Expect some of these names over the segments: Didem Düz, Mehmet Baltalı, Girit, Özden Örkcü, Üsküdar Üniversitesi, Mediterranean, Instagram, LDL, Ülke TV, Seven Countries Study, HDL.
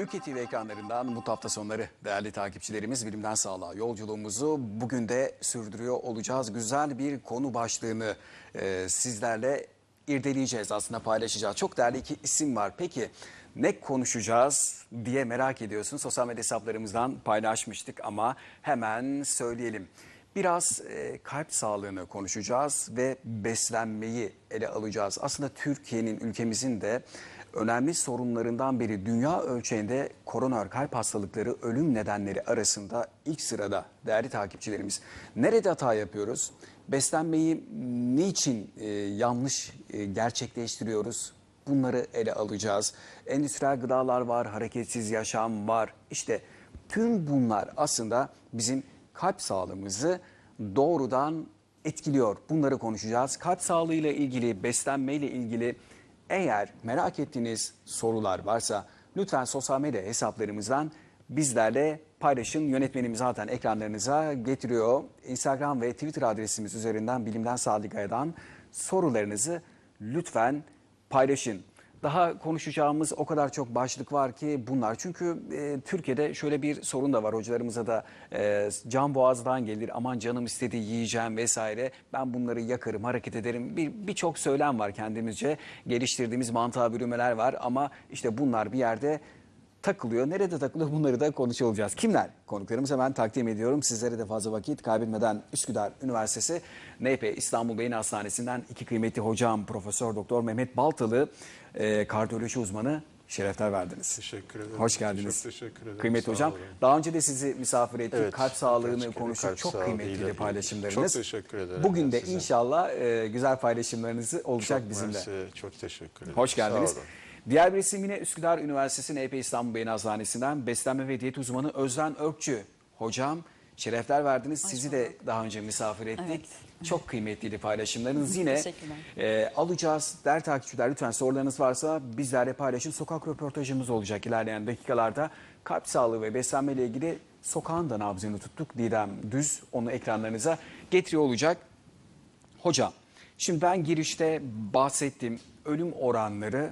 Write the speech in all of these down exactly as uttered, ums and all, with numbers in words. Ülke T V ekranlarından mutlu hafta sonları değerli takipçilerimiz. Bilimden Sağlığa yolculuğumuzu bugün de sürdürüyor olacağız. Güzel bir konu başlığını e, sizlerle irdeleyeceğiz, aslında paylaşacağız. Çok değerli iki isim var. Peki ne konuşacağız diye merak ediyorsunuz. Sosyal medya hesaplarımızdan paylaşmıştık ama hemen söyleyelim. Biraz e, kalp sağlığını konuşacağız ve beslenmeyi ele alacağız. Aslında Türkiye'nin, ülkemizin de önemli sorunlarından biri, dünya ölçeğinde koroner kalp hastalıkları ölüm nedenleri arasında ilk sırada değerli takipçilerimiz. Nerede hata yapıyoruz? Beslenmeyi niçin e, yanlış e, gerçekleştiriyoruz? Bunları ele alacağız. Endüstriyel gıdalar var, hareketsiz yaşam var. İşte tüm bunlar aslında bizim kalp sağlığımızı doğrudan etkiliyor. Bunları konuşacağız. Kalp sağlığıyla ilgili, beslenmeyle ilgili eğer merak ettiğiniz sorular varsa lütfen sosyal medya hesaplarımızdan bizlerle paylaşın. Yönetmenimiz zaten ekranlarınıza getiriyor. Instagram ve Twitter adresimiz üzerinden Bilimden Sağlıka'dan sorularınızı lütfen paylaşın. Daha konuşacağımız o kadar çok başlık var ki bunlar. Çünkü e, Türkiye'de şöyle bir sorun da var. Hocalarımıza da e, can boğazdan gelir. Aman canım istedi yiyeceğim vesaire. Ben bunları yakarım, hareket ederim. Bir birçok söylem var, kendimizce geliştirdiğimiz mantığa bürümeler var. Ama işte bunlar bir yerde takılıyor. Nerede takılıyor, bunları da konuşacağız. Kimler? Konuklarımızı hemen takdim ediyorum. Sizlere de fazla vakit kaybetmeden Üsküdar Üniversitesi N P İstanbul Beyin Hastanesi'nden iki kıymetli hocam Profesör Doktor Mehmet Baltalı, e, kardiyoloji uzmanı, şerefler verdiniz. Teşekkür ederim. Hoş geldiniz. Çok teşekkür ederim. Kıymetli hocam, daha önce de sizi misafir ettik. Evet, kalp sağlığını konuştuk. Çok sağlığı, kıymetli de paylaşımlarınız. Çok teşekkür ederim. Bugün de size inşallah e, güzel paylaşımlarınız olacak çok bizimle. Mersi, çok teşekkür ederim. Hoş geldiniz. Diğer bir isim yine Üsküdar Üniversitesi N P İstanbul Beyin Hastanesi'nden beslenme ve diyet uzmanı Özden Örkcü. Hocam şerefler verdiniz. Ay, sizi de daha önce misafir ettik. Evet. Çok kıymetliydi paylaşımlarınız. Yine e, alacağız. Değerli takipçiler, lütfen sorularınız varsa bizlerle paylaşın. Sokak röportajımız olacak ilerleyen dakikalarda. Kalp sağlığı ve beslenme ile ilgili sokağın da nabzını tuttuk. Didem Düz onu ekranlarınıza getiriyor olacak. Hocam şimdi ben girişte bahsettim, ölüm oranları.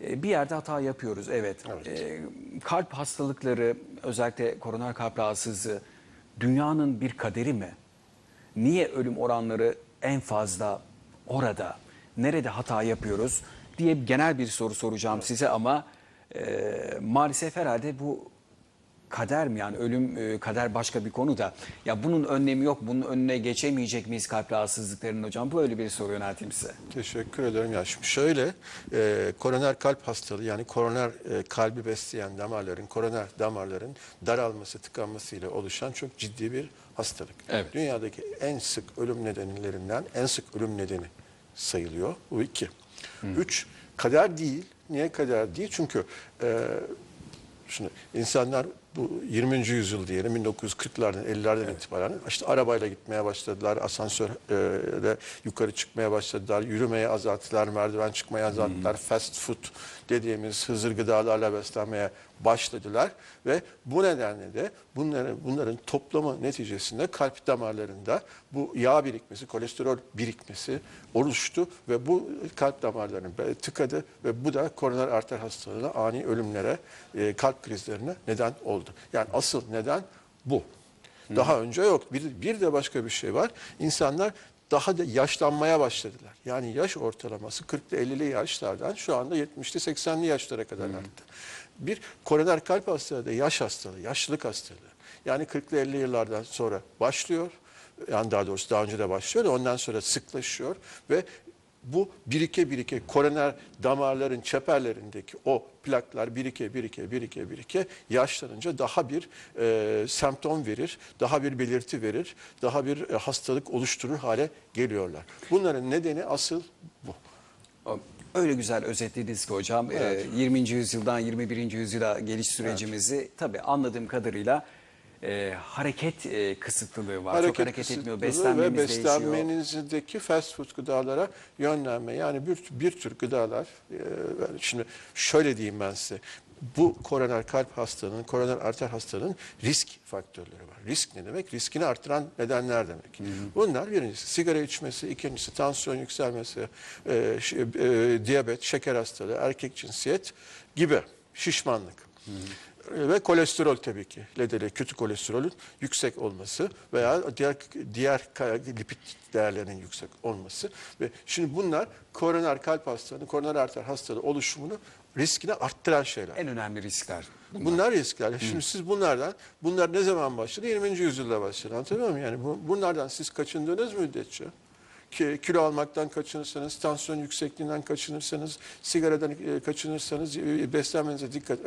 Bir yerde hata yapıyoruz, evet. evet. E, kalp hastalıkları, özellikle koroner kalp rahatsızlığı dünyanın bir kaderi mi? Niye ölüm oranları en fazla orada? Nerede hata yapıyoruz diye genel bir soru soracağım evet. size ama e, maalesef herhalde bu kader mi? Yani ölüm e, kader başka bir konu da. Ya bunun önlemi yok, bunun önüne geçemeyecek miyiz kalp rahatsızlıklarının hocam? Böyle bir soru yönelteyim size. Teşekkür ederim. Ya şimdi şöyle, e, koroner kalp hastalığı, yani koroner e, kalbi besleyen damarların, koroner damarların daralması, tıkanmasıyla oluşan çok ciddi bir hastalık. Evet. Dünyadaki en sık ölüm nedenlerinden en sık ölüm nedeni sayılıyor. Bu iki. Hmm. Üç, kader değil. Niye kader değil? Çünkü e, şimdi insanlar bu yirminci yüzyıl diyelim, bin dokuz yüz kırklardan ellilerden evet. itibaren işte arabayla gitmeye başladılar, asansörle yukarı çıkmaya başladılar, yürümeye azalttılar, merdiven çıkmaya azalttılar, hmm. fast food dediğimiz hazır gıdalarla beslenmeye başladılar ve bu nedenle de bunların, bunların toplamı neticesinde kalp damarlarında bu yağ birikmesi, kolesterol birikmesi oluştu ve bu kalp damarlarının tıkadı ve bu da koroner arter hastalığına, ani ölümlere, kalp krizlerine neden oldu. Yani asıl neden bu. Daha önce yok. Bir, bir de başka bir şey var. İnsanlar daha da yaşlanmaya başladılar. Yani yaş ortalaması kırklı ellili yaşlardan şu anda yetmişli seksenli yaşlara kadar hmm. arttı. Bir koroner kalp hastalığı da yaş hastalığı, yaşlılık hastalığı. Yani kırklı ellili yıllardan sonra başlıyor. Yani daha doğrusu daha önce de başlıyor da ondan sonra sıklaşıyor ve bu birike birike koroner damarların çeperlerindeki o plaklar birike birike birike birike yaşlanınca daha bir e, semptom verir, daha bir belirti verir, daha bir e, hastalık oluşturur hale geliyorlar. Bunların nedeni asıl bu. Öyle güzel özetlediniz ki hocam. Evet. E, yirminci yüzyıldan yirmi birinci yüzyıla geliş sürecimizi evet. tabii anladığım kadarıyla E, hareket e, kısıtlılığı var. Hareket Çok hareket etmiyor. Beslenmeniz ve beslenmenizdeki değişiyor. Fast food gıdalara yönlenme. Yani bir, bir tür gıdalar. E, şimdi şöyle diyeyim ben size. Bu koroner kalp hastalığının, koroner arter hastalığının risk faktörleri var. Risk ne demek? Riskini artıran nedenler demek. Hı hı. Bunlar birincisi sigara içmesi, ikincisi tansiyon yükselmesi, e, e, diyabet, şeker hastalığı, erkek cinsiyet gibi, şişmanlık. Hı. Ve kolesterol tabii ki. L D L, kötü kolesterolün yüksek olması veya diğer diğer lipid değerlerinin yüksek olması. Ve şimdi bunlar koroner kalp hastalığı, koroner arter hastalığı oluşumunu riskini arttıran şeyler. En önemli riskler. Bunlar, bunlar riskler. Şimdi Hı. siz bunlardan, bunlar ne zaman başladı? yirminci yüzyılda başladı. Anlatabiliyor muyum? Yani bu, bunlardan siz kaçındığınız müddetçe, ki kilo almaktan kaçınırsanız, tansiyon yüksekliğinden kaçınırsanız, sigaradan kaçınırsanız, beslenmenize dikkat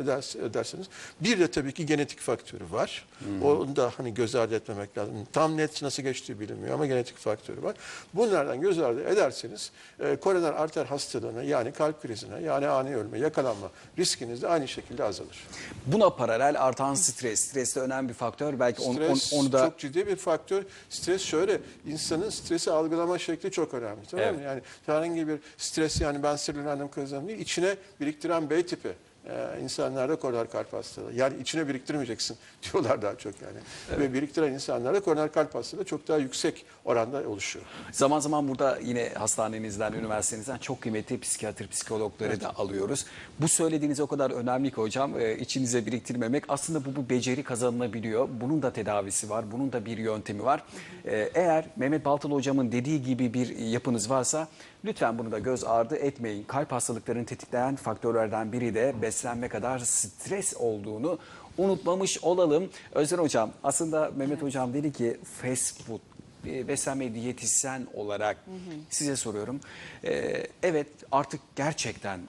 ederseniz, bir de tabii ki genetik faktörü var. Hmm. Onu da hani göz ardı etmemek lazım. Tam net nasıl geçtiği bilinmiyor ama genetik faktörü var. Bunlardan göz ardı ederseniz e, koroner arter hastalığına, yani kalp krizine, yani ani ölme, yakalanma riskiniz de aynı şekilde azalır. Buna paralel artan stres. Stres de önemli bir faktör. Belki on, stres on, onu da... çok ciddi bir faktör. Stres şöyle, insanın stresi algılama şekli çok önemli. Tamam evet. mı? Yani herhangi bir stresi, yani ben sinirlendim kızdım değil, içine biriktiren B tipi e, insanlarda koroner kalp hastalığı. Yani içine biriktirmeyeceksin diyorlar daha çok yani. Evet. Ve biriktiren insanlarda koroner kalp hastalığı çok daha yüksek oranda oluşuyor. Zaman zaman burada yine hastanenizden, üniversitenizden çok kıymetli psikiyatr, psikologları evet. da alıyoruz. Bu söylediğiniz o kadar önemli ki hocam, e, içinize biriktirmemek. Aslında bu, bu beceri kazanılabiliyor. Bunun da tedavisi var. Bunun da bir yöntemi var. E, eğer Mehmet Baltalı hocamın dediği gibi bir yapınız varsa lütfen bunu da göz ardı etmeyin. Kalp hastalıklarını tetikleyen faktörlerden biri de beslenme kadar stres olduğunu unutmamış olalım. Özden hocam, aslında Mehmet hocam dedi ki fast food, beslenme diyetisyen olarak hı hı. size soruyorum. Ee, evet, artık gerçekten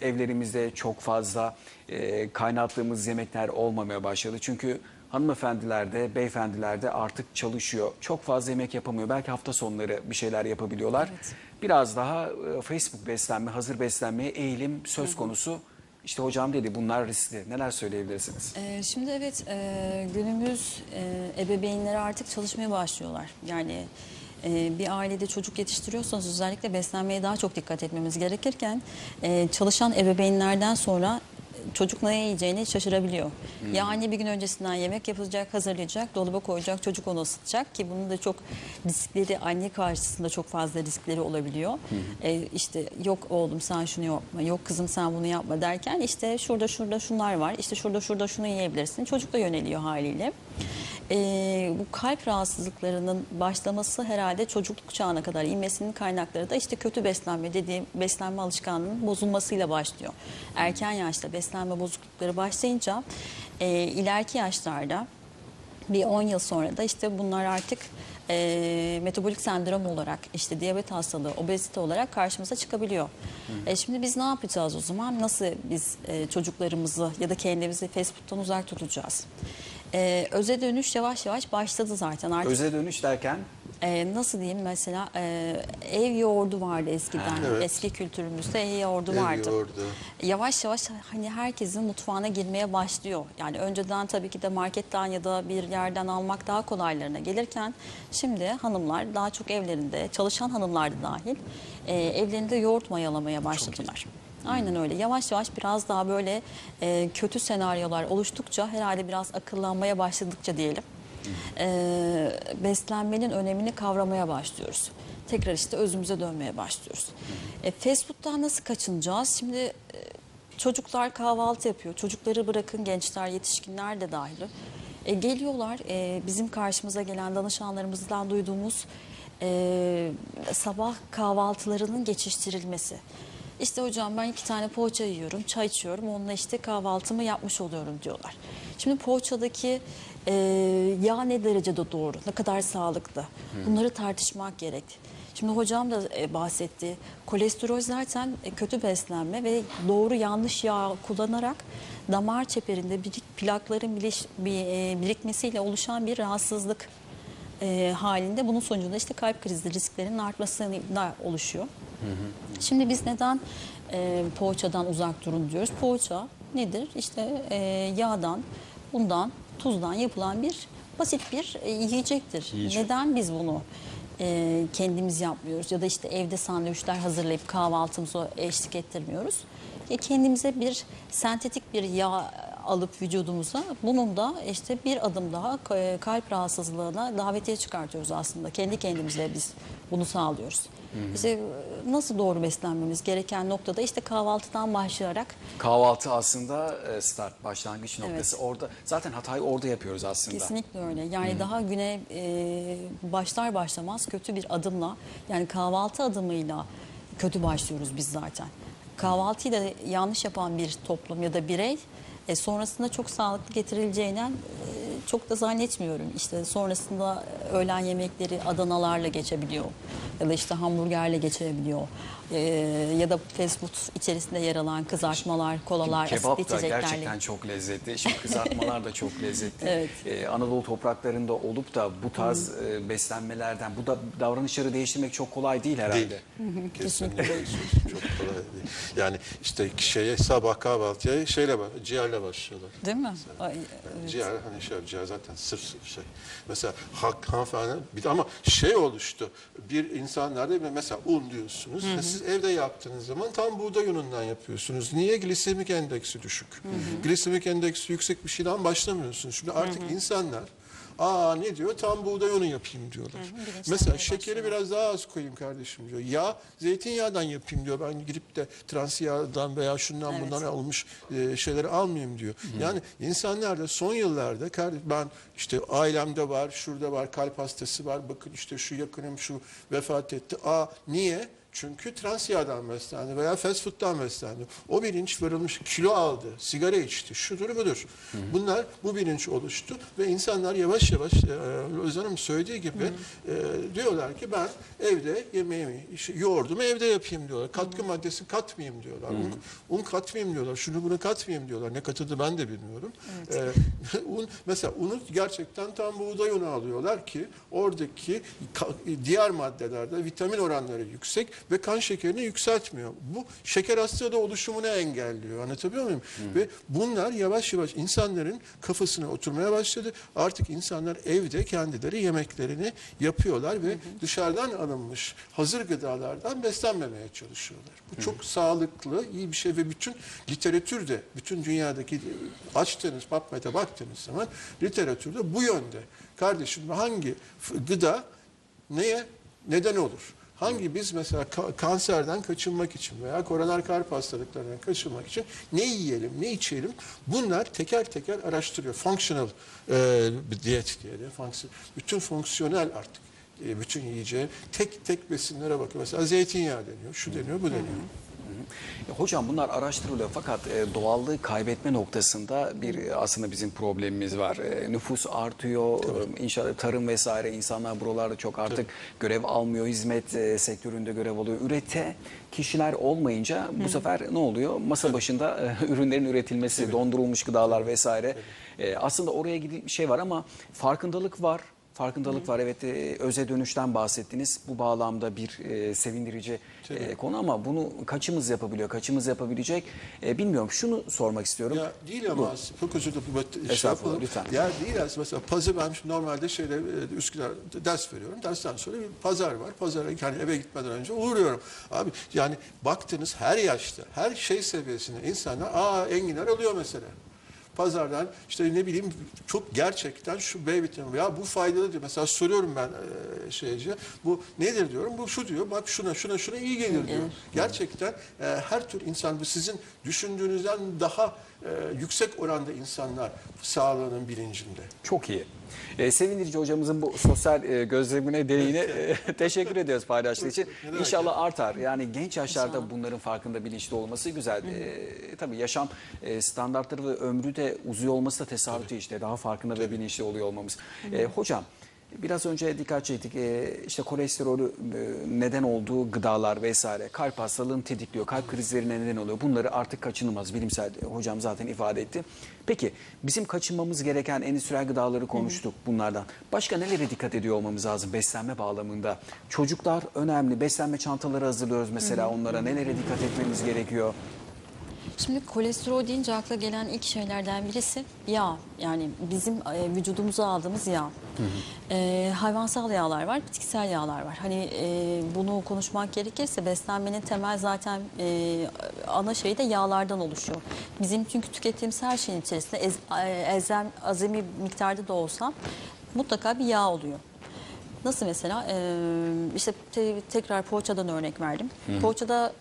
e, evlerimizde çok fazla e, kaynattığımız yemekler olmamaya başladı. Çünkü hanımefendiler de, beyefendiler de artık çalışıyor. Çok fazla yemek yapamıyor. Belki hafta sonları bir şeyler yapabiliyorlar. Evet. Biraz daha e, Facebook beslenme, hazır beslenmeye eğilim söz hı hı. konusu. İşte hocam dedi, bunlar riskli. Neler söyleyebilirsiniz? Ee, şimdi evet, e, günümüz e, ebeveynleri artık çalışmaya başlıyorlar. Yani e, bir ailede çocuk yetiştiriyorsanız özellikle beslenmeye daha çok dikkat etmemiz gerekirken e, çalışan ebeveynlerden sonra çocuk ne yiyeceğini şaşırabiliyor. Hmm. Yani bir gün öncesinden yemek yapacak, hazırlayacak, dolaba koyacak, çocuk onu ısıtacak ki bunun da çok riskleri, anne karşısında çok fazla riskleri olabiliyor. Hmm. Ee, işte yok oğlum sen şunu yapma, yok kızım sen bunu yapma derken işte şurada şurada şunlar var, işte şurada şurada şunu yiyebilirsin. Çocuk da yöneliyor haliyle. Ee, bu kalp rahatsızlıklarının başlaması herhalde çocukluk çağına kadar inmesinin kaynakları da işte kötü beslenme dediğim beslenme alışkanlığının bozulmasıyla başlıyor. Erken yaşta beslenme bozuklukları başlayınca e, ileriki yaşlarda bir on yıl sonra da işte bunlar artık e, metabolik sendrom olarak, işte diyabet hastalığı, obezite olarak karşımıza çıkabiliyor. Hı. E, şimdi biz ne yapacağız o zaman? Nasıl biz e, çocuklarımızı ya da kendimizi fast food'tan uzak tutacağız? Ee, öze dönüş yavaş yavaş başladı zaten artık. Öze dönüş derken? Ee, nasıl diyeyim mesela e, ev yoğurdu vardı eskiden. Ha, evet. Eski kültürümüzde ev yoğurdu ev vardı. Yoğurdu. Yavaş yavaş hani herkesin mutfağına girmeye başlıyor. Yani önceden tabii ki de marketten ya da bir yerden almak daha kolaylarına gelirken şimdi hanımlar daha çok evlerinde, çalışan hanımlar da dahil e, evlerinde yoğurt mayalamaya başladılar. Aynen öyle. Yavaş yavaş biraz daha böyle e, kötü senaryolar oluştukça, herhalde biraz akıllanmaya başladıkça diyelim, e, beslenmenin önemini kavramaya başlıyoruz. Tekrar işte özümüze dönmeye başlıyoruz. E, fast food'dan nasıl kaçınacağız? Şimdi e, çocuklar kahvaltı yapıyor. Çocukları bırakın, gençler, yetişkinler de dahil. E, geliyorlar, e, bizim karşımıza gelen danışanlarımızdan duyduğumuz e, sabah kahvaltılarının geçiştirilmesi. İşte hocam ben iki tane poğaça yiyorum, çay içiyorum, onunla işte kahvaltımı yapmış oluyorum diyorlar. Şimdi poğaçadaki e, yağ ne derecede doğru, ne kadar sağlıklı, bunları tartışmak gerek. Şimdi hocam da e, bahsetti, kolesterol zaten e, kötü beslenme ve doğru yanlış yağ kullanarak damar çeperinde birik, plakların biliş, bir, e, birikmesiyle oluşan bir rahatsızlık e, halinde. Bunun sonucunda işte kalp krizi risklerinin artmasına oluşuyor. Hı hı. Şimdi biz neden e, poğaçadan uzak durun diyoruz? Poğaça nedir? İşte e, yağdan, undan, tuzdan yapılan bir basit bir e, yiyecektir. Yiyecek. Neden biz bunu e, kendimiz yapmıyoruz? Ya da işte evde sandviçler hazırlayıp kahvaltımıza eşlik ettirmiyoruz. E, kendimize bir sentetik bir yağ alıp vücudumuza, bunun da işte bir adım daha kalp rahatsızlığına davetiye çıkartıyoruz aslında. Kendi kendimize biz bunu sağlıyoruz. Hı-hı. İşte nasıl doğru beslenmemiz gereken noktada işte kahvaltıdan başlayarak. Kahvaltı aslında start, başlangıç noktası. Evet. Orada zaten hatayı orada yapıyoruz aslında. Kesinlikle öyle. Yani Hı-hı. daha güne e, başlar başlamaz kötü bir adımla, yani kahvaltı adımıyla kötü başlıyoruz biz zaten. Kahvaltıyı da yanlış yapan bir toplum ya da birey e, sonrasında çok sağlıklı getirileceğinden e, çok da zannetmiyorum. İşte sonrasında öğlen yemekleri Adanalarla geçebiliyor ya da işte hamburgerle geçebiliyor e, ya da fast food içerisinde yer alan kızartmalar, kolalar, asitli içeceklerle. Kebap da gerçekten çok lezzetli. Şimdi kızartmalar da çok lezzetli. Evet. Ee, Anadolu topraklarında olup da bu tarz hmm. beslenmelerden, bu da davranışları değiştirmek çok kolay değil herhalde. Değil. Kesinlikle. Çok kolay değil. Yani işte şeye, sabah kahvaltıya şeyle bak, ciğerle başlıyorlar. Değil mi? Ay, evet. Ciğer, hani şey, ciğer zaten sırf sırf şey. Mesela hak hanımefendi, bir de ama şey oluştu. Bir insanlarda mesela un diyorsunuz. Hı hı. Siz evde yaptığınız zaman tam buğday unundan yapıyorsunuz. Niye? Glisemik endeksi düşük. Hı hı. Glisemik endeksi yüksek bir şeyden başlamıyorsunuz. Şimdi artık hı hı. insanlar aa ne diyor? Tam buğday unu yapayım diyorlar. Hı hı, mesela şekeri başlıyor. Biraz daha az koyayım kardeşim diyor. Yağ, zeytinyağından yapayım diyor. Ben girip de trans yağdan veya şundan evet. bundan alınmış e, şeyleri almayayım diyor. Hı. Yani insanlar da son yıllarda kardeş, ben işte ailemde var, şurada var, kalp hastası var. Bakın işte şu yakınım şu vefat etti. Aa niye? Çünkü trans yağdan beslendi veya fast food'dan beslendi. O bilinç varılmış, kilo aldı, sigara içti, şudur budur. Hı -hı. Bunlar, bu bilinç oluştu ve insanlar yavaş yavaş, e, Özden Hanım söylediği gibi Hı -hı. E, diyorlar ki ben evde yemeğimi, işte, yoğurdumu evde yapayım diyorlar. Katkı Hı -hı. maddesi katmayayım diyorlar. Hı -hı. Un, un katmayayım diyorlar, şunu bunu katmayayım diyorlar. Ne katıldı ben de bilmiyorum. Evet. E, un, mesela unu gerçekten tam buğday unu alıyorlar ki oradaki diğer maddelerde vitamin oranları yüksek ve kan şekerini yükseltmiyor. Bu şeker hastalığı da oluşumunu engelliyor. Anlatabiliyor muyum? Hı. Ve bunlar yavaş yavaş insanların kafasına oturmaya başladı. Artık insanlar evde kendileri yemeklerini yapıyorlar ve hı hı. dışarıdan alınmış hazır gıdalardan beslenmemeye çalışıyorlar. Bu hı. çok sağlıklı, iyi bir şey ve bütün literatürde, bütün dünyadaki açtığınız, PubMed'e baktığınız zaman literatürde bu yönde. Kardeşim hangi gıda neye neden olur? Hangi biz mesela ka kanserden kaçınmak için veya koroner kalp hastalıklarından kaçınmak için ne yiyelim, ne içelim? Bunlar teker teker araştırıyor. Functional e, diyet diye de. Function, bütün fonksiyonel artık. E, bütün yiyeceği tek tek besinlere bakıyor. Mesela zeytinyağı deniyor, şu deniyor, bu deniyor. Hı hı. Hocam bunlar araştırılıyor fakat doğallığı kaybetme noktasında bir aslında bizim problemimiz var. Nüfus artıyor, tabii. inşaat, tarım vesaire insanlar buralarda çok artık tabii. görev almıyor, hizmet sektöründe görev alıyor. Ürete kişiler olmayınca bu hı. sefer ne oluyor? Masa başında ürünlerin üretilmesi, tabii. dondurulmuş gıdalar vesaire. Tabii. Aslında oraya gidip bir şey var ama farkındalık var. Farkındalık Hı. var, evet, öze dönüşten bahsettiniz. Bu bağlamda bir e, sevindirici e, konu ama bunu kaçımız yapabiliyor, kaçımız yapabilecek e, bilmiyorum. Şunu sormak istiyorum. Ya değil ama çok özür dilerim. Estağfurullah, lütfen. Ya değil aslında. Mesela pazı ben normalde şeyde Üsküdar'da ders veriyorum. Dersten sonra bir pazar var. Pazara yani eve gitmeden önce uğruyorum. Abi yani baktınız her yaşta, her şey seviyesinde insanlar aa enginar alıyor mesela. Pazardan işte ne bileyim çok gerçekten şu B vitamini veya bu faydalı diyor. Mesela soruyorum ben e, şeyci bu nedir diyorum. Bu şu diyor bak şuna şuna şuna iyi gelir diyor. Gerçekten e, her tür insan bu sizin düşündüğünüzden daha e, yüksek oranda insanlar sağlığının bilincinde. Çok iyi. E, sevindirici hocamızın bu sosyal e, gözlemine değine e, teşekkür ediyoruz paylaştığı için. İnşallah artar. Yani genç yaşlarda bunların farkında bilinçli olması güzel. E, tabii yaşam e, standartları ve ömrü de uzuyor olması da tesadüf işte. Daha farkında tabii. ve bilinçli oluyor olmamız. E, hocam biraz önce dikkat çektik. E, işte kolesterolü e, neden olduğu gıdalar vesaire. Kalp hastalığını tetikliyor. Kalp krizlerine neden oluyor. Bunları artık kaçınılmaz. Bilimsel hocam zaten ifade etti. Peki bizim kaçınmamız gereken endüstriyel gıdaları konuştuk Hı. bunlardan. Başka nelere dikkat ediyor olmamız lazım beslenme bağlamında? Çocuklar önemli. Beslenme çantaları hazırlıyoruz mesela Hı. onlara. Nelere dikkat etmemiz gerekiyor? Şimdi kolesterol deyince akla gelen ilk şeylerden birisi yağ. Yani bizim e, vücudumuza aldığımız yağ. Hı hı. E, hayvansal yağlar var, bitkisel yağlar var. Hani e, bunu konuşmak gerekirse beslenmenin temel zaten e, ana şey de yağlardan oluşuyor. Bizim çünkü tükettiğimiz her şeyin içerisinde ez, ezem, azami miktarda da olsa mutlaka bir yağ oluyor. Nasıl mesela? Ee, işte te, tekrar poğaçadan örnek verdim. Hı. Poğaçada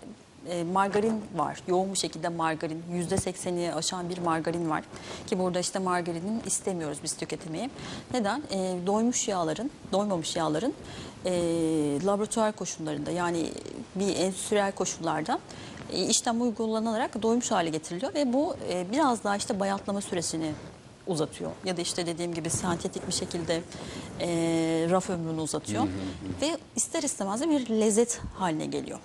e, margarin var. Yoğun bir şekilde margarin. yüzde sekseni aşan bir margarin var. Ki burada işte margarini istemiyoruz biz tüketmeyi. Neden? E, doymuş yağların, doymamış yağların e, laboratuvar koşullarında, yani bir endüstriyel koşullarda e, işlem uygulanarak doymuş hale getiriliyor. Ve bu e, biraz daha işte bayatlama süresini uzatıyor. Ya da işte dediğim gibi sentetik bir şekilde e, raf ömrünü uzatıyor. Hı hı hı. Ve ister istemez de bir lezzet haline geliyor.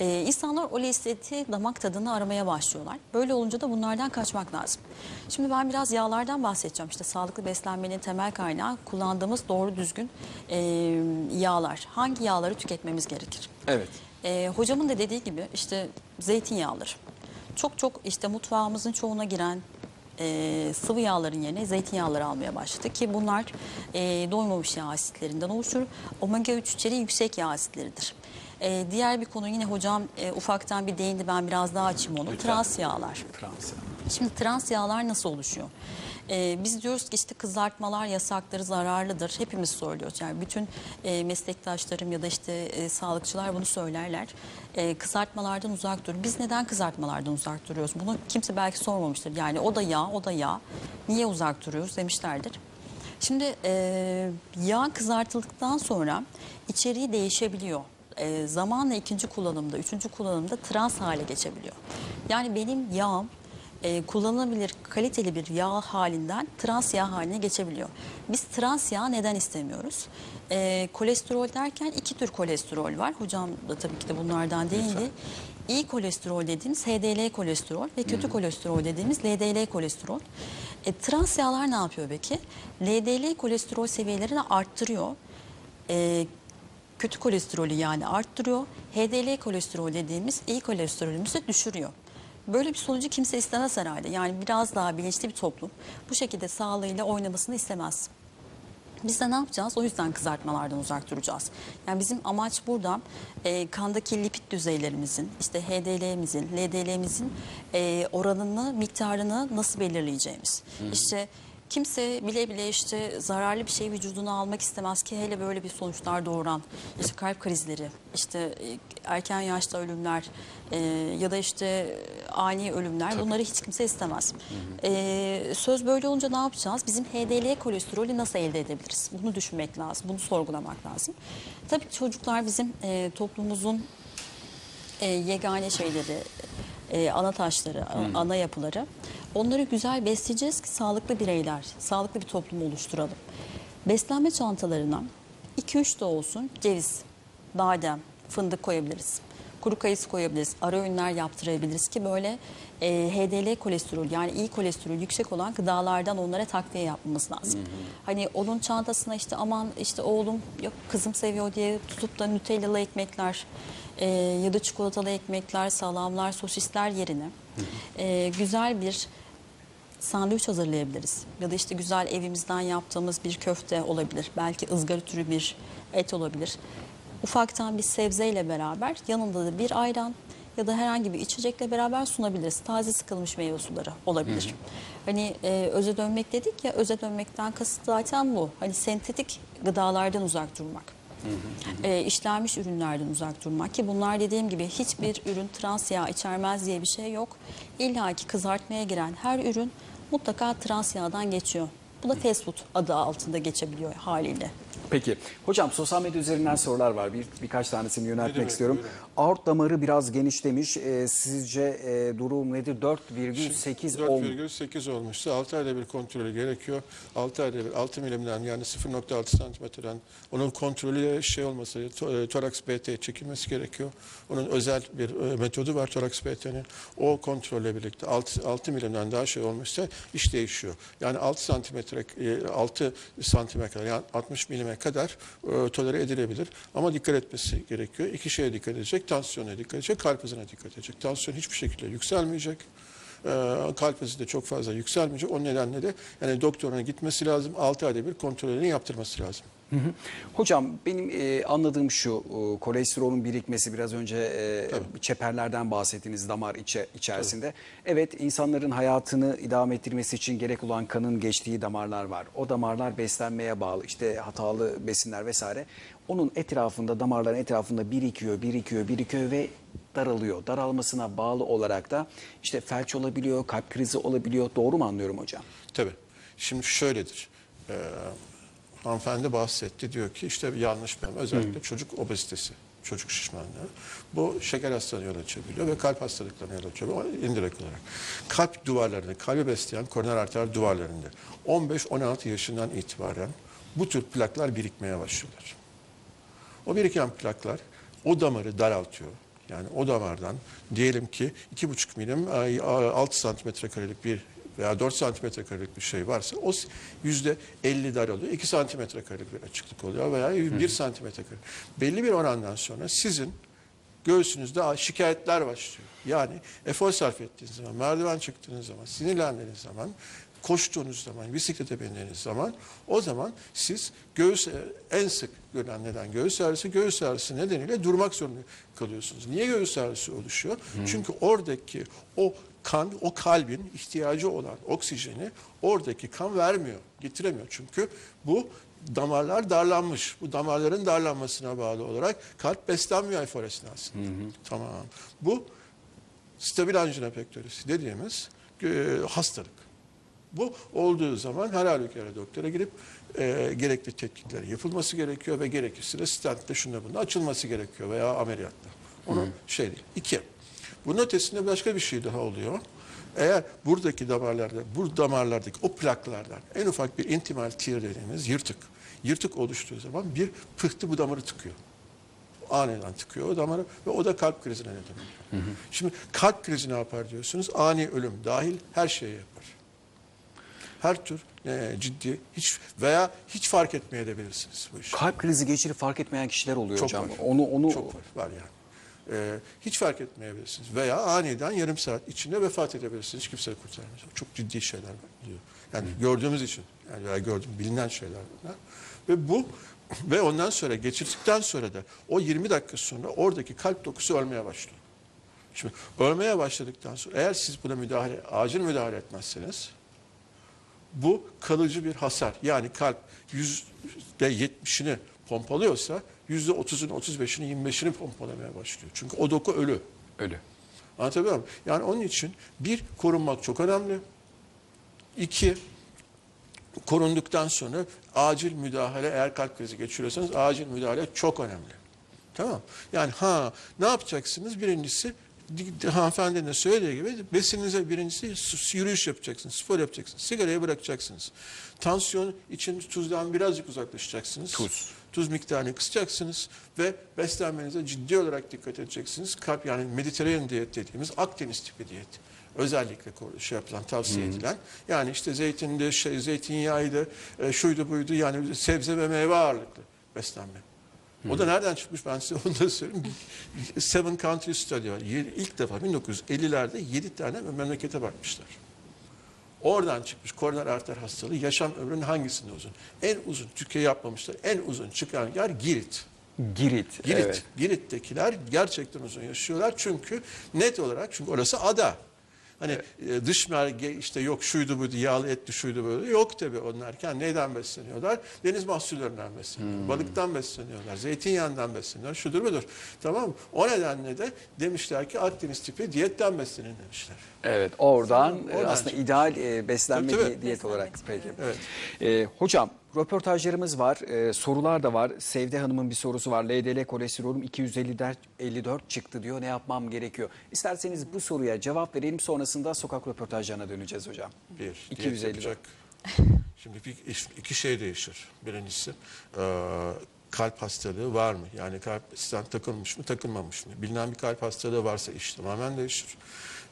E, insanlar o lezzeti, damak tadını aramaya başlıyorlar. Böyle olunca da bunlardan kaçmak lazım. Şimdi ben biraz yağlardan bahsedeceğim. İşte sağlıklı beslenmenin temel kaynağı kullandığımız doğru düzgün e, yağlar. Hangi yağları tüketmemiz gerekir? Evet. E, hocamın da dediği gibi işte zeytinyağları. Çok çok işte mutfağımızın çoğuna giren Ee, sıvı yağların yerine zeytinyağları almaya başladık ki bunlar e, doymamış yağ asitlerinden oluşur. Omega üç içeriği yüksek yağ asitleridir. Ee, diğer bir konu yine hocam e, ufaktan bir değindi, ben biraz daha açayım onu. Lütfen. Trans yağlar. Trans. Şimdi trans yağlar nasıl oluşuyor? Ee, biz diyoruz ki işte kızartmalar yasaktır, zararlıdır. Hepimiz söylüyoruz. Yani bütün e, meslektaşlarım ya da işte e, sağlıkçılar bunu söylerler. E, kızartmalardan uzak durun. Biz neden kızartmalardan uzak duruyoruz? Bunu kimse belki sormamıştır. Yani o da yağ, o da yağ. Niye uzak duruyoruz demişlerdir. Şimdi e, yağ kızartıldıktan sonra içeriği değişebiliyor. E, zamanla ikinci kullanımda, üçüncü kullanımda trans hale geçebiliyor. Yani benim yağım E, kullanılabilir kaliteli bir yağ halinden trans yağ haline geçebiliyor. Biz trans yağ neden istemiyoruz? E, kolesterol derken iki tür kolesterol var. Hocam da tabii ki de bunlardan değildi. İyi kolesterol dediğimiz H D L kolesterol ve kötü hmm. kolesterol dediğimiz L D L kolesterol. E, trans yağlar ne yapıyor peki? L D L kolesterol seviyelerini arttırıyor. E, kötü kolesterolü yani arttırıyor. H D L kolesterol dediğimiz iyi kolesterolümüzü düşürüyor. Böyle bir sonucu kimse istemez herhalde. Yani biraz daha bilinçli bir toplum bu şekilde sağlığıyla oynamasını istemez. Biz de ne yapacağız? O yüzden kızartmalardan uzak duracağız. Yani bizim amaç burada e, kandaki lipid düzeylerimizin, işte H D L'mizin, L D L'mizin e, oranını, miktarını nasıl belirleyeceğimiz. Hmm. İşte kimse bile bile işte zararlı bir şey vücuduna almak istemez ki, hele böyle bir sonuçlar doğuran işte kalp krizleri, işte erken yaşta ölümler e, ya da işte ani ölümler. Tabii. Bunları hiç kimse istemez. Hı hı. E, söz böyle olunca ne yapacağız? Bizim H D L kolesterolü nasıl elde edebiliriz? Bunu düşünmek lazım, bunu sorgulamak lazım. Tabii ki çocuklar bizim e, toplumumuzun e, yegane şeyleri, e, ana taşları, hı. ana yapıları. Onları güzel besleyeceğiz ki sağlıklı bireyler, sağlıklı bir toplum oluşturalım. Beslenme çantalarına iki üç de olsun ceviz, badem, fındık koyabiliriz. Kuru kayısı koyabiliriz, ara öğünler yaptırabiliriz ki böyle e, H D L kolesterol, yani iyi kolesterol yüksek olan gıdalardan onlara takviye yapmamız lazım. Hı hı. Hani onun çantasına işte aman işte oğlum, yok kızım seviyor diye tutup da Nutellalı ekmekler e, ya da çikolatalı ekmekler, salamlar, sosisler yerine hı hı. E, güzel bir sandviç hazırlayabiliriz. Ya da işte güzel evimizden yaptığımız bir köfte olabilir, belki ızgara türü bir et olabilir. Ufaktan bir sebzeyle beraber, yanında da bir ayran ya da herhangi bir içecekle beraber sunabiliriz. Taze sıkılmış meyve suları olabilir. Hı hı. Hani e, öze dönmek dedik ya, öze dönmekten kasıt zaten bu. Hani sentetik gıdalardan uzak durmak. Hı hı hı. E, işlenmiş ürünlerden uzak durmak ki bunlar dediğim gibi hiçbir ürün trans yağ içermez diye bir şey yok. İlla ki kızartmaya giren her ürün mutlaka trans yağdan geçiyor. Bu da fast food adı altında geçebiliyor haliyle. Peki. Hocam sosyal medya üzerinden sorular var. Bir, birkaç tanesini yöneltmek demek, istiyorum. Aort damarı biraz genişlemiş. E, sizce e, durum nedir? dört virgül sekiz olmuş. dört virgül sekiz olmuştu. altı ayda bir kontrolü gerekiyor. altı ayda bir altı milimden yani sıfır nokta altı santimetreden onun kontrolü şey olması, to, toraks B T çekilmesi gerekiyor. Onun özel bir e, metodu var toraks B T'nin. O kontrolle birlikte altı milimden daha şey olmuşsa iş değişiyor. Yani altı santimetre e, altı santimetre yani altmış milime kadar e, tolere edilebilir. Ama dikkat etmesi gerekiyor. İki şeye dikkat edecek. Tansiyona dikkat edecek, kalp hızına dikkat edecek. Tansiyon hiçbir şekilde yükselmeyecek. kalp riski de çok fazla yükselmeyecek. O nedenle de yani doktoruna gitmesi lazım. altı ayda bir kontrolünü yaptırması lazım. Hı hı. Hocam benim e, anladığım şu, e, kolesterolün birikmesi, biraz önce e, çeperlerden bahsettiğiniz damar içe, içerisinde. Tabii. Evet, insanların hayatını idame ettirmesi için gerek olan kanın geçtiği damarlar var. O damarlar beslenmeye bağlı, işte hatalı besinler vesaire. Onun etrafında, damarların etrafında birikiyor, birikiyor, birikiyor ve daralıyor. Daralmasına bağlı olarak da işte felç olabiliyor, kalp krizi olabiliyor. Doğru mu anlıyorum hocam? Tabii. Şimdi şöyledir. Ee... Hanımefendi bahsetti, diyor ki işte yanlış mem, özellikle hmm. çocuk obezitesi, çocuk şişmanlığı. Bu şeker hastalığına yol açabiliyor ve kalp hastalıklarına yol açabiliyor indirekt olarak. Kalp duvarlarında, kalbi besleyen koroner arter duvarlarında on beş on altı yaşından itibaren bu tür plaklar birikmeye başlıyorlar. O biriken plaklar o damarı daraltıyor. Yani o damardan diyelim ki iki buçuk milim, altı santimetre karelik bir veya dört santimetre karelik bir şey varsa o yüzde elli daralıyor. iki santimetre karelik bir açıklık oluyor veya bir santimetre karelik. Belli bir orandan sonra sizin göğsünüzde şikayetler başlıyor. Yani efor sarf ettiğiniz zaman, merdiven çıktığınız zaman, sinirlendiğiniz zaman, koştuğunuz zaman, bisiklete bindiğiniz zaman o zaman siz göğüs, en sık görülen neden göğüs ağrısı, göğüs ağrısı nedeniyle durmak zorunda kalıyorsunuz. Niye göğüs ağrısı oluşuyor? Hmm. Çünkü oradaki o kan, o kalbin ihtiyacı olan oksijeni oradaki kan vermiyor, getiremiyor. Çünkü bu damarlar darlanmış. Bu damarların darlanmasına bağlı olarak kalp beslenmiyor efor esnasında. Hı hı. Tamam. Bu stabil anjina pektorisi dediğimiz e, hastalık. Bu olduğu zaman her halükarda doktora girip e, gerekli tetkikler yapılması gerekiyor ve gerekirse de stentle şunda bunda açılması gerekiyor veya ameliyatta. Onun şey değil. İki. Bunun ötesinde başka bir şey daha oluyor. Eğer buradaki damarlarda, bu damarlardaki o plaklardan en ufak bir intimal tear dediğimiz yırtık, yırtık oluştuğu zaman bir pıhtı bu damarı tıkıyor. Aniden tıkıyor o damarı ve o da kalp krizine neden oluyor. Hı hı. Şimdi kalp krizi ne yapar diyorsunuz? Ani ölüm dahil her şeyi yapar. Her tür e, ciddi hiç veya hiç fark etmeye de bilirsiniz bu işi. Kalp krizi geçirip fark etmeyen kişiler oluyor çok hocam. Var. Onu onu çok var, var yani. Ee, hiç fark etmeyebilirsiniz veya aniden yarım saat içinde vefat edebilirsiniz. Hiç kimse kurtarmaz. Çok ciddi şeyler diyor. Yani hmm. gördüğümüz için, yani gördüğüm bilinen şeyler bunlar. Ve bu ve ondan sonra geçirdikten sonra da o yirmi dakika sonra oradaki kalp dokusu ölmeye başlıyor. Şimdi ölmeye başladıktan sonra eğer siz buna müdahale, acil müdahale etmezseniz bu kalıcı bir hasar. Yani kalp yüzde yetmişini pompalıyorsa yüzde otuzunu, otuz beşini, yirmi beşini pompalamaya başlıyor. Çünkü o doku ölü. Ölü. Anlatabiliyor muyum? Yani onun için bir, korunmak çok önemli. İki, korunduktan sonra acil müdahale, eğer kalp krizi geçiriyorsanız acil müdahale çok önemli. Tamam. Yani ha ne yapacaksınız? Birincisi, hanımefendinin de söylediği gibi besinize birincisi yürüyüş yapacaksınız, spor yapacaksınız, sigarayı bırakacaksınız. Tansiyon için tuzdan birazcık uzaklaşacaksınız. Tuz. Tuz miktarını kısacaksınız ve beslenmenize ciddi olarak dikkat edeceksiniz. Kalp, yani Mediterranean diyet dediğimiz Akdeniz tipi diyet. Özellikle şey yapılan, tavsiye hmm. edilen. Yani işte zeytinde, şey, zeytinyağıydı, e, şuydu buydu, yani sebze ve meyve ağırlıklı beslenme. Hmm. O da nereden çıkmış, ben size onu da söyleyeyim. Seven Countries Study var. İlk defa bin dokuz yüz ellilerde yedi tane memlekete bakmışlar. Oradan çıkmış koroner arter hastalığı yaşam ömrünün hangisinde uzun? En uzun, Türkiye yapmamışlar, en uzun çıkan yer Girit. Girit. Girit. Evet. Girit'tekiler gerçekten uzun yaşıyorlar çünkü net olarak, çünkü orası ada. Hani evet. dış merge işte yok şuydu buydu, yağlı etli şuydu böyle, yok tabii onlar. Yani neyden besleniyorlar? Deniz mahsullerinden besleniyorlar, hmm. balıktan besleniyorlar, zeytinyağından besleniyorlar, şudur budur. Tamam mı? O nedenle de demişler ki Akdeniz tipi diyetten beslenin demişler. Evet, oradan, tamam, oradan aslında çıkmış. ideal e, beslenme tabii, tabii. diyet olarak. Peki. Evet. E, hocam, röportajlarımız var, e, sorular da var. Sevde Hanım'ın bir sorusu var. L D L kolesterolüm iki yüz elli dört çıktı diyor. Ne yapmam gerekiyor? İsterseniz bu soruya cevap verelim. Sonrasında sokak röportajlarına döneceğiz hocam. Bir, iki yüz elli dört. Şimdi bir, iki şey değişir. Birincisi e, kalp hastalığı var mı? Yani kalp stent takılmış mı, takılmamış mı? Bilinen bir kalp hastalığı varsa iş tamamen değişir.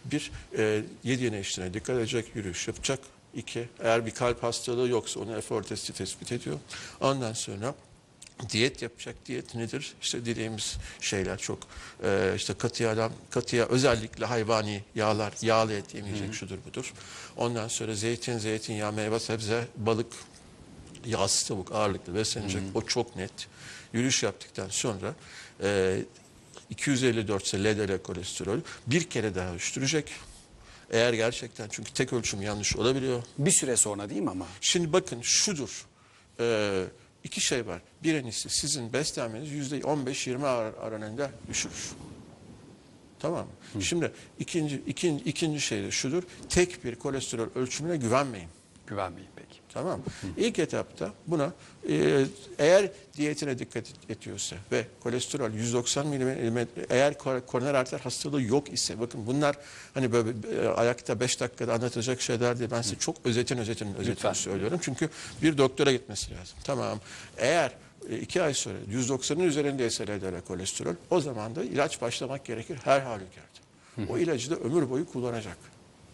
Bir, e, yediğine içtiğine dikkat edecek, yürüyüş yapacak. İki, eğer bir kalp hastalığı yoksa onu efor testi tespit ediyor. Ondan sonra Diyet yapacak. Diyet nedir? İşte dediğimiz şeyler çok. Ee, işte katı yağlar, katı yağ, özellikle hayvani yağlar, yağlı et yemeyecek, şudur budur. Ondan sonra zeytin, zeytinyağı, meyve, sebze, balık, yağsız tavuk ağırlıklı beslenecek. Hı hı. O çok net. Yürüyüş yaptıktan sonra e, iki yüz elli dört ise L D L kolesterolü bir kere daha ölçtürecek. Eğer gerçekten, çünkü tek ölçüm yanlış olabiliyor. Bir süre sonra değil mi ama? Şimdi bakın şudur. Eee İki şey var. Birincisi, sizin beslenmeniz yüzde on beş yirmi aranında düşürür. Tamam mı? Hı. Şimdi ikinci, ikinci, ikinci şey de şudur. Tek bir kolesterol ölçümüne güvenmeyin. Güvenmeyin peki. Tamam mı? İlk etapta buna e, eğer diyetine dikkat ediyorsa ve kolesterol yüz doksan milimetre, eğer koroner arter hastalığı yok ise, bakın bunlar hani böyle e, ayakta beş dakikada anlatacak şeyler diye ben size çok özetin özetin özetini Lütfen. söylüyorum. Çünkü bir doktora gitmesi lazım. Tamam. Eğer e, iki ay sonra yüz doksanın üzerindeyse L D L kolesterol, o zaman da ilaç başlamak gerekir her halükarda. Hı. O ilacı da ömür boyu kullanacak.